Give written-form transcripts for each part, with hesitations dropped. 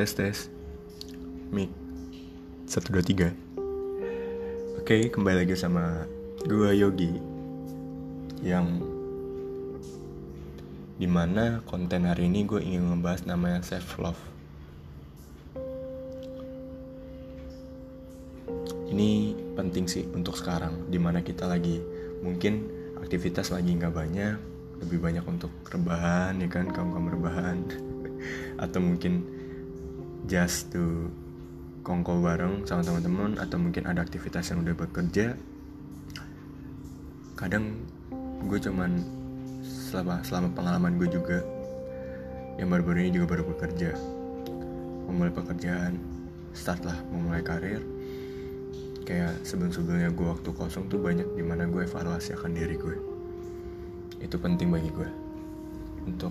Tes. Mic. 1, 2, 3. Oke, kembali lagi sama gua Yogi. Yang dimana konten hari ini gue ingin ngebahas namanya self-love. Ini penting sih untuk sekarang, dimana kita lagi mungkin aktivitas lagi gak banyak, lebih banyak untuk rebahan, ya kan, kaum-kaum rebahan. Atau mungkin just to kongko bareng sama teman-teman, atau mungkin ada aktivitas yang udah bekerja. Kadang gue cuman selama pengalaman gue juga yang baru-baru ini juga baru bekerja, memulai pekerjaan, start lah memulai karir. Kayak sebelum-sebelumnya gue waktu kosong tuh banyak dimana gue evaluasi akan diri gue. Itu penting bagi gue untuk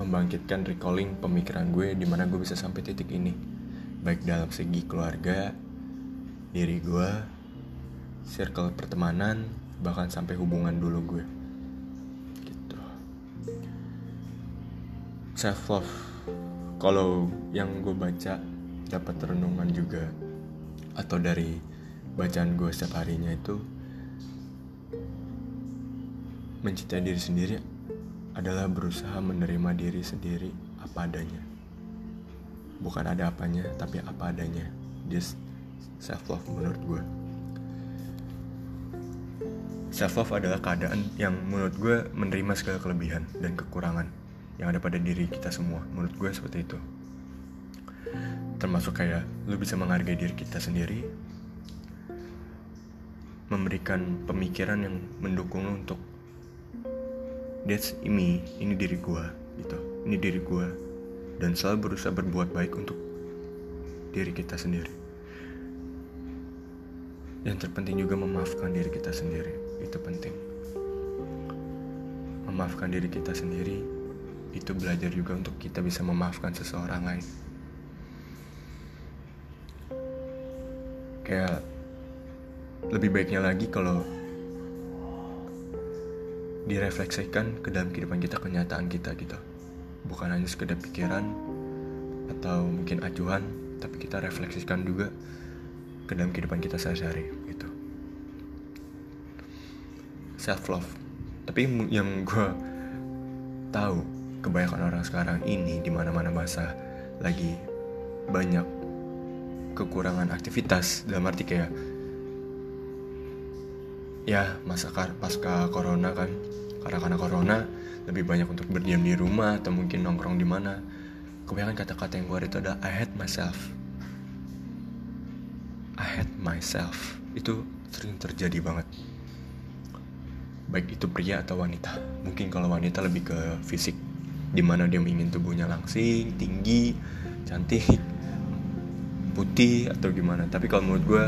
membangkitkan recalling pemikiran gue dimana gue bisa sampai titik ini, baik dalam segi keluarga, diri gue, circle pertemanan, bahkan sampai hubungan dulu gue gitu. Self love, kalau yang gue baca dapat renungan juga atau dari bacaan gue setiap harinya, itu mencintai diri sendiri adalah berusaha menerima diri sendiri apa adanya. Bukan ada apanya, tapi apa adanya. Just self love menurut gue. Self love adalah keadaan yang menurut gue menerima segala kelebihan dan kekurangan yang ada pada diri kita semua. Menurut gue seperti itu. Termasuk kayak lu bisa menghargai diri kita sendiri, memberikan pemikiran yang mendukung lu untuk that's me, ini diri gue gitu, ini diri gue, dan selalu berusaha berbuat baik untuk diri kita sendiri. Yang terpenting juga memaafkan diri kita sendiri, itu penting. Memaafkan diri kita sendiri, itu belajar juga untuk kita bisa memaafkan seseorang lain. Kayak lebih baiknya lagi kalau direfleksikan ke dalam kehidupan kita, kenyataan kita gitu. Bukan hanya sekedar pikiran atau mungkin acuhan, tapi kita refleksikan juga ke dalam kehidupan kita sehari-hari gitu. Self love. Tapi yang gue tahu kebanyakan orang sekarang ini di mana-mana bahasa lagi banyak kekurangan aktivitas, dalam arti kayak ya masa pasca corona kan, karena corona lebih banyak untuk berdiam di rumah atau mungkin nongkrong di mana. Kebanyakan kata-kata yang keluar itu adalah I hate myself. Itu sering terjadi banget, baik itu pria atau wanita. Mungkin kalau wanita lebih ke fisik, dimana dia ingin tubuhnya langsing, tinggi, cantik, putih atau gimana. Tapi kalau menurut gue,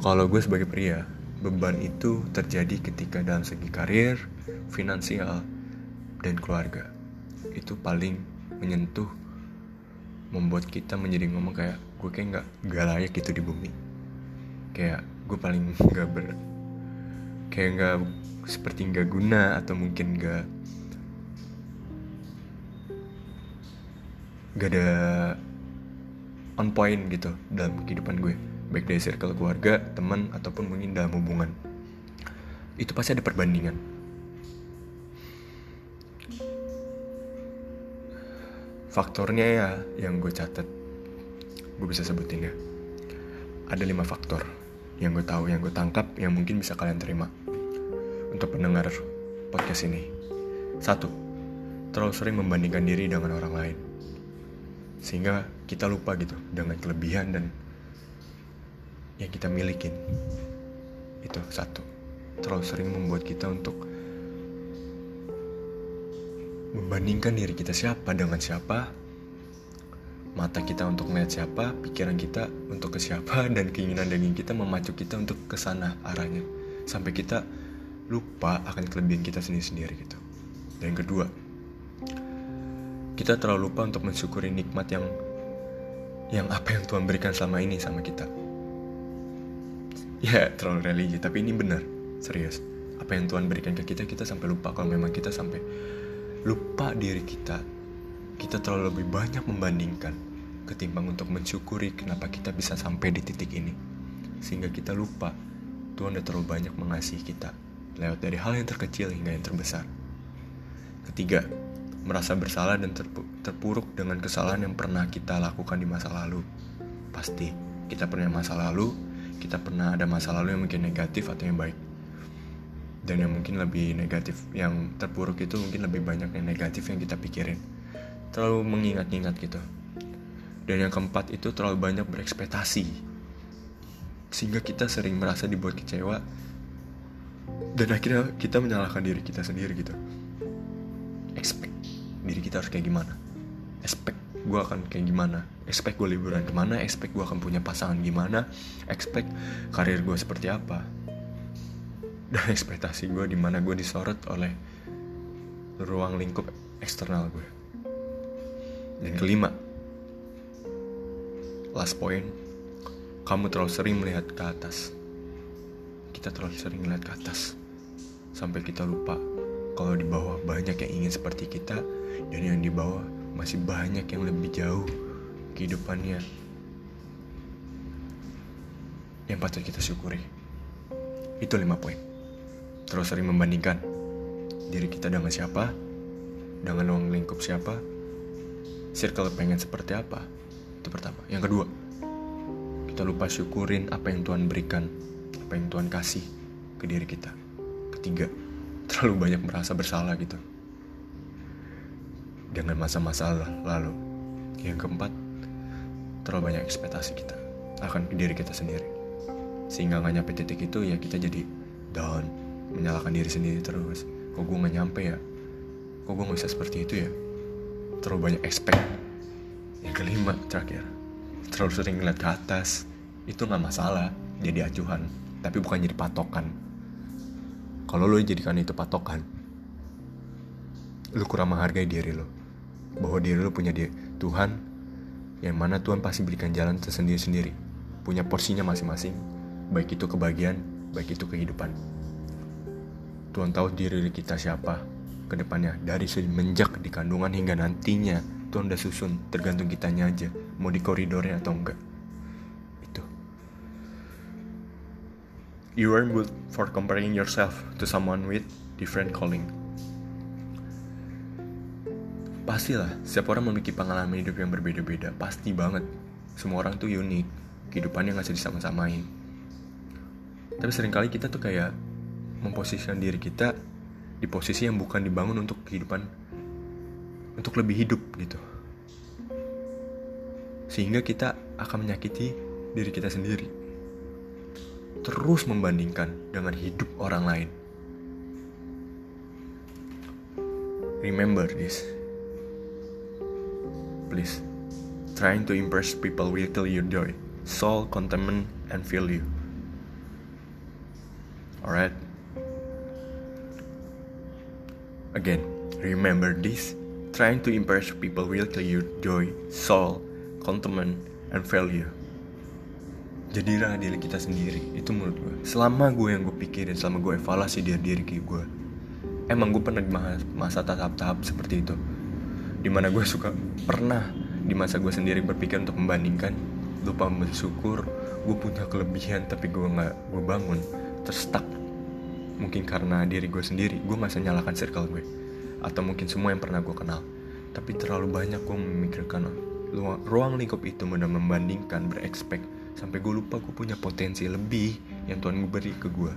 kalau gue sebagai pria, beban itu terjadi ketika dalam segi karir, finansial, dan keluarga. Itu paling menyentuh, membuat kita menjadi ngomong kayak gue kayak gak layak gitu di bumi. Kayak gue paling kayak gak seperti gak guna, atau mungkin gak ada on point gitu dalam kehidupan gue, baik dari circle keluarga, teman, ataupun mungkin dalam hubungan. Itu pasti ada perbandingan. Faktornya ya yang gue catat, gue bisa sebutin ya, ada 5 faktor yang gue tahu, yang gue tangkap, yang mungkin bisa kalian terima untuk pendengar podcast ini. 1. Terlalu sering membandingkan diri dengan orang lain, sehingga kita lupa gitu dengan kelebihan dan yang kita milikin. Itu 1. Terlalu sering membuat kita untuk membandingkan diri kita siapa dengan siapa, mata kita untuk melihat siapa, pikiran kita untuk ke siapa, dan keinginan daging kita memacu kita untuk ke sana arahnya, sampai kita lupa akan kelebihan kita sendiri-sendiri gitu. Dan yang kedua, kita terlalu lupa untuk mensyukuri nikmat yang apa yang Tuhan berikan selama ini sama kita. Ya, terlalu religi, tapi ini benar, serius. Apa yang Tuhan berikan ke kita, kita sampai lupa. Kalau memang kita sampai lupa diri kita terlalu lebih banyak membandingkan ketimbang untuk mensyukuri kenapa kita bisa sampai di titik ini. Sehingga kita lupa Tuhan udah terlalu banyak mengasihi kita lewat dari hal yang terkecil hingga yang terbesar. Ketiga, merasa bersalah dan terpuruk dengan kesalahan yang pernah kita lakukan di masa lalu. Pasti, kita pernah masa lalu, kita pernah ada masa lalu yang mungkin negatif atau yang baik. Dan yang mungkin lebih negatif, yang terpuruk itu mungkin lebih banyak yang negatif yang kita pikirin. Terlalu mengingat-ingat gitu. Dan yang keempat itu terlalu banyak berekspektasi, sehingga kita sering merasa dibuat kecewa dan akhirnya kita menyalahkan diri kita sendiri gitu. Expect diri kita harus kayak gimana, expect gue akan kayak gimana, expect gue liburan kemana, expect gue akan punya pasangan gimana, expect karir gue seperti apa, dan ekspektasi gue dimana gue disorot oleh ruang lingkup eksternal gue. Dan kelima, last point, kamu terlalu sering melihat ke atas. Kita terlalu sering melihat ke atas sampai kita lupa kalau di bawah banyak yang ingin seperti kita, dan yang di bawah masih banyak yang lebih jauh kehidupannya yang patut kita syukuri. Itu 5 poin. Terlalu sering membandingkan diri kita dengan siapa, dengan ruang lingkup siapa, circle pengen seperti apa. Itu pertama. Yang kedua, kita lupa syukurin apa yang Tuhan berikan, apa yang Tuhan kasih ke diri kita. Ketiga, terlalu banyak merasa bersalah gitu dengan masa-masa lalu. Yang keempat, terlalu banyak ekspektasi kita akan ke diri kita sendiri, sehingga gak nyampe titik itu ya kita jadi down, menyalahkan diri sendiri terus. Kok gue gak nyampe ya, kok gue gak bisa seperti itu ya. Terlalu banyak expect. Yang kelima, terakhir, terlalu sering ngeliat ke atas. Itu gak masalah jadi acuhan, tapi bukan jadi patokan. Kalau lo jadikan itu patokan, lo kurang menghargai diri lo, bahwa diri lo punya Tuhan, yang mana Tuhan pasti berikan jalan tersendiri-sendiri, punya porsinya masing-masing, baik itu kebahagiaan, baik itu kehidupan. Tuhan tahu diri kita siapa ke depannya, dari semenjak di kandungan hingga nantinya. Tuhan udah susun, tergantung kitanya aja mau di koridornya atau enggak. You are good for comparing yourself to someone with different calling. Pastilah, setiap orang memiliki pengalaman hidup yang berbeda-beda. Pasti banget. Semua orang tuh unik. Kehidupannya gak bisa disama-samain. Tapi seringkali kita tuh kayak memposisikan diri kita di posisi yang bukan dibangun untuk kehidupan, untuk lebih hidup gitu. Sehingga kita akan menyakiti diri kita sendiri. Terus membandingkan dengan hidup orang lain. Remember this, please. Trying to impress people will kill your joy, soul, contentment, and fill you. Alright. Again, remember this. Trying to impress people will kill your joy, soul, contentment, and fill you. Jadilah diri kita sendiri. Itu menurut gue. Selama gue yang gue pikirin, selama gue evaluasi diri gue, emang gue pernah di masa tahap-tahap seperti itu, dimana gue suka pernah di masa gue sendiri berpikir untuk membandingkan, lupa bersyukur. Gue punya kelebihan tapi gue gak, gue bangun, terstuck. Mungkin karena diri gue sendiri. Gue masih nyalakan circle gue, atau mungkin semua yang pernah gue kenal. Tapi terlalu banyak gue memikirkan ruang lingkup itu, benar membandingkan, berekspek, sampai gue lupa gue punya potensi lebih yang Tuhan gue beri ke gue.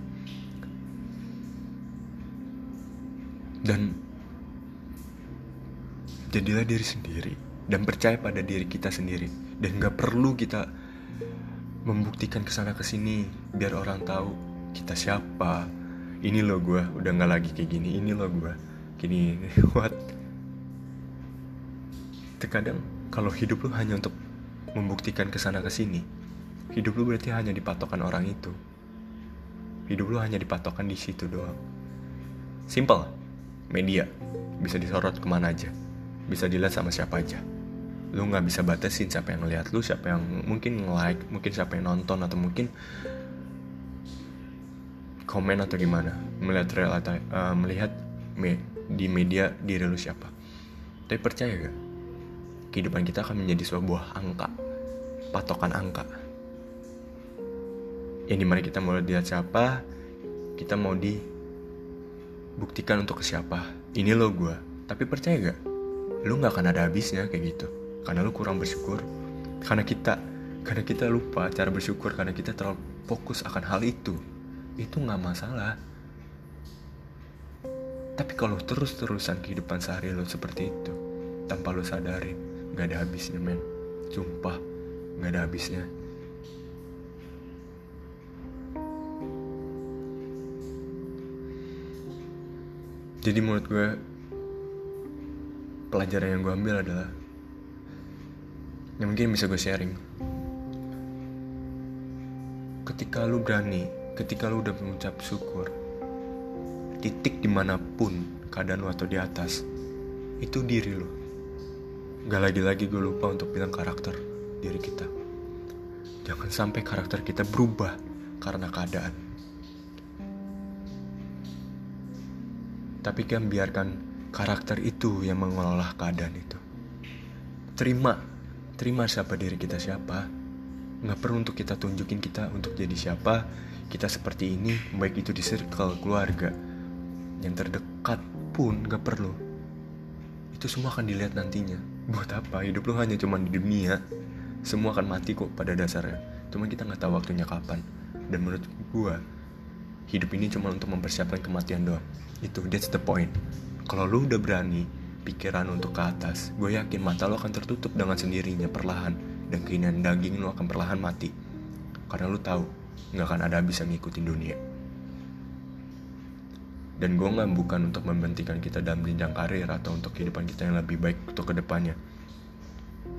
Dan jadilah diri sendiri, dan percaya pada diri kita sendiri. Dan gak perlu kita membuktikan kesana kesini biar orang tahu kita siapa. Ini loh gue udah gak lagi kayak gini, ini loh gue gini. What? Terkadang kalau hidup lu hanya untuk membuktikan kesana kesini, hidup lu berarti hanya dipatokan orang itu. Hidup lu hanya dipatokan di situ doang. Simple. Media bisa disorot kemana aja, bisa dilihat sama siapa aja. Lu gak bisa batasin siapa yang ngeliat lu, siapa yang mungkin like, mungkin siapa yang nonton, atau mungkin komen atau gimana. Melihat di media diri lu siapa. Tapi percaya gak? kehidupan kita akan menjadi sebuah angka, patokan angka. Yang dimana kita mau dilihat siapa, kita mau dibuktikan untuk ke siapa. Ini lo gue, tapi percaya gak? Lo gak akan ada habisnya kayak gitu. Karena lo kurang bersyukur. Karena kita lupa cara bersyukur, karena kita terlalu fokus akan hal itu. Itu gak masalah. Tapi kalau terus-terusan kehidupan sehari lo seperti itu, tanpa lo sadarin, gak ada habisnya men. Sumpah, gak ada habisnya. Jadi menurut gue, pelajaran yang gue ambil adalah, yang mungkin bisa gue sharing, ketika lo berani, ketika lo udah mengucap syukur, titik dimanapun keadaan lo atau di atas, itu diri lo. Gak lagi-lagi gue lupa untuk bilang karakter diri kita. Jangan sampai karakter kita berubah karena keadaan. Tapi kan biarkan karakter itu yang mengelola keadaan itu. Terima siapa diri kita siapa. Gak perlu untuk kita tunjukin kita untuk jadi siapa. Kita seperti ini, baik itu di circle keluarga, yang terdekat pun gak perlu. Itu semua akan dilihat nantinya. Buat apa? Hidup lo hanya cuma di dunia. Semua akan mati kok pada dasarnya. Cuma kita gak tahu waktunya kapan. Dan menurut gue, hidup ini cuma untuk mempersiapkan kematian doang. Itu, that's the point. Kalau lo udah berani, pikiran untuk ke atas, gue yakin mata lo akan tertutup dengan sendirinya perlahan. Dan keinginan daging lo akan perlahan mati. Karena lo tahu gak akan ada habis yang ngikutin dunia. Dan gue gak bukan untuk membentingkan kita dalam jenjang karir atau untuk kehidupan kita yang lebih baik untuk kedepannya.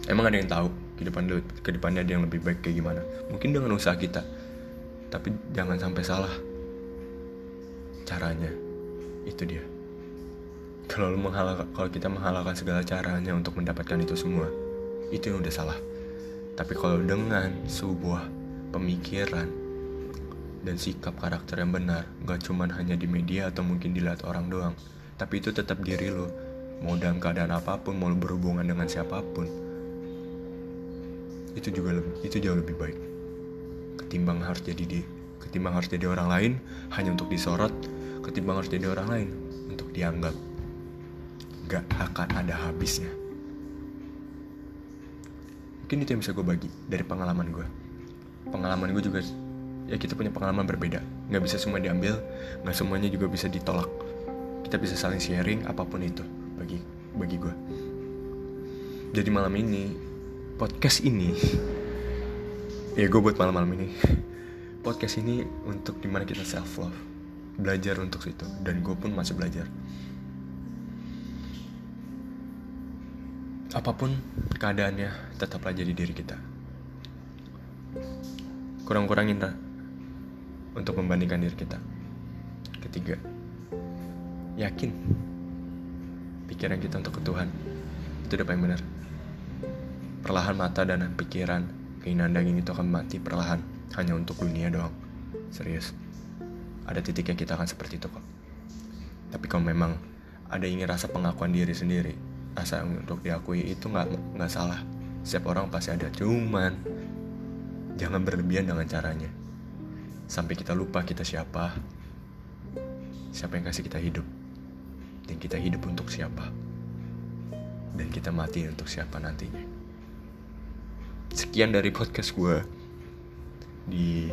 Emang ada yang tahu kedepannya ada yang lebih baik kayak gimana? Mungkin dengan usaha kita. Tapi jangan sampai salah caranya. Itu dia. Kalau kita menghalalkan segala caranya untuk mendapatkan itu semua, itu yang udah salah. Tapi kalau dengan sebuah pemikiran dan sikap karakter yang benar, gak cuman hanya di media atau mungkin dilihat orang doang, tapi itu tetap diri lo. Mau dalam keadaan apapun, mau lo berhubungan dengan siapapun, itu jauh lebih baik ketimbang harus jadi orang lain hanya untuk disorot, ketimbang harus jadi orang lain untuk dianggap. Gak akan ada habisnya. Mungkin itu yang bisa gue bagi dari pengalaman gue juga. Ya kita punya pengalaman berbeda. Gak bisa semua diambil, gak semuanya juga bisa ditolak. Kita bisa saling sharing apapun itu. Bagi gue, jadi malam ini, podcast ini ya gue buat malam-malam ini. Podcast ini untuk dimana kita self love, belajar untuk itu. Dan gue pun masih belajar. Apapun keadaannya, tetaplah jadi diri kita. Kurang-kurangin lah untuk membandingkan diri kita. Ketiga, yakin pikiran kita untuk ke Tuhan. Itu udah paling benar. Perlahan mata dan pikiran, keinginan daging itu akan mati perlahan hanya untuk dunia doang. Serius, ada titiknya kita akan seperti itu kok. Tapi kalau memang ada ingin rasa pengakuan diri sendiri, rasa untuk diakui, itu gak salah. Setiap orang pasti ada, cuman jangan berlebihan dengan caranya sampai kita lupa kita siapa yang kasih kita hidup, dan kita hidup untuk siapa, dan kita mati untuk siapa nantinya. Sekian dari podcast gue di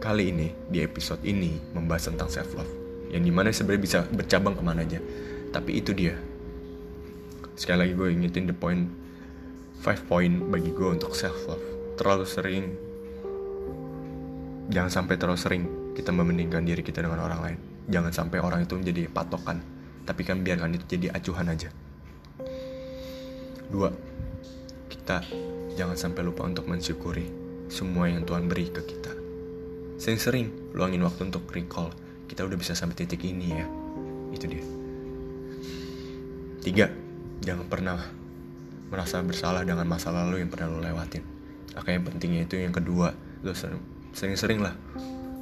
kali ini, di episode ini, membahas tentang self love, yang dimana sebenarnya bisa bercabang kemana aja. Tapi itu dia, sekali lagi gue ingetin 5 point bagi gue untuk self love. Jangan sampai terlalu sering kita membandingkan diri kita dengan orang lain. Jangan sampai orang itu menjadi patokan. Tapi kan biarkan itu jadi acuhan aja. 2. Kita jangan sampai lupa untuk mensyukuri semua yang Tuhan beri ke kita. Sering-sering luangin waktu untuk recall. Kita udah bisa sampai titik ini ya. Itu dia. 3. Jangan pernah merasa bersalah dengan masa lalu yang pernah lo lewatin. Maka yang pentingnya itu yang kedua. Lo sering-sering lah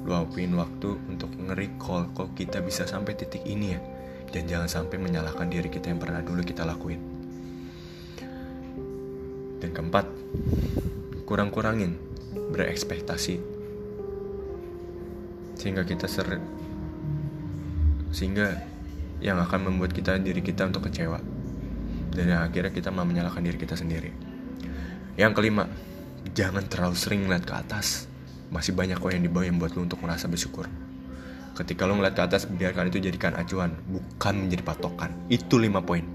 luangin waktu untuk nge-recall kalau kita bisa sampai titik ini ya. Dan jangan sampai menyalahkan diri kita yang pernah dulu kita lakuin. Dan keempat, kurang-kurangin berekspektasi sehingga yang akan membuat diri kita untuk kecewa, dan yang akhirnya kita malah menyalahkan diri kita sendiri. Yang kelima, jangan terlalu sering ngeliat ke atas. Masih banyak kok yang di bawah yang buat lu untuk merasa bersyukur. Ketika lu ngeliat ke atas, biarkan itu jadikan acuan, bukan menjadi patokan. Itu 5 poin.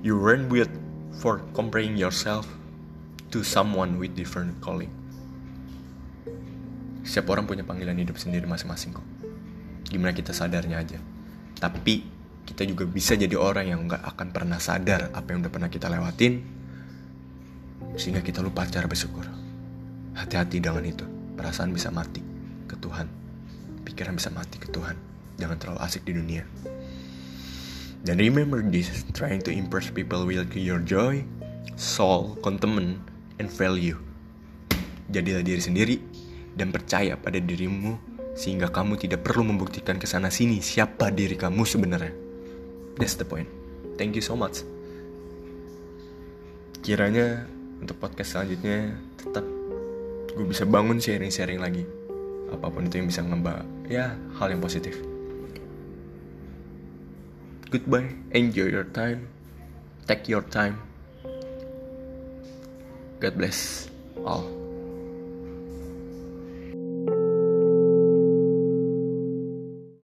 You weren't weird for comparing yourself to someone with different calling. Setiap orang punya panggilan hidup sendiri masing-masing kok. Gimana kita sadarnya aja. Tapi kita juga bisa jadi orang yang gak akan pernah sadar apa yang udah pernah kita lewatin, sehingga kita lupa cara bersyukur. Hati-hati dengan itu. Perasaan bisa mati ke Tuhan, pikiran bisa mati ke Tuhan. Jangan terlalu asik di dunia. Dan remember this, trying to impress people will kill your joy, soul, contentment, and value. Jadilah diri sendiri dan percaya pada dirimu, sehingga kamu tidak perlu membuktikan kesana sini siapa diri kamu sebenarnya. That's the point. Thank you so much. Kiranya untuk podcast selanjutnya tetap gue bisa bangun sharing-sharing lagi, apapun itu yang bisa ngebawa hal yang positif. Goodbye. Enjoy your time. Take your time. God bless all.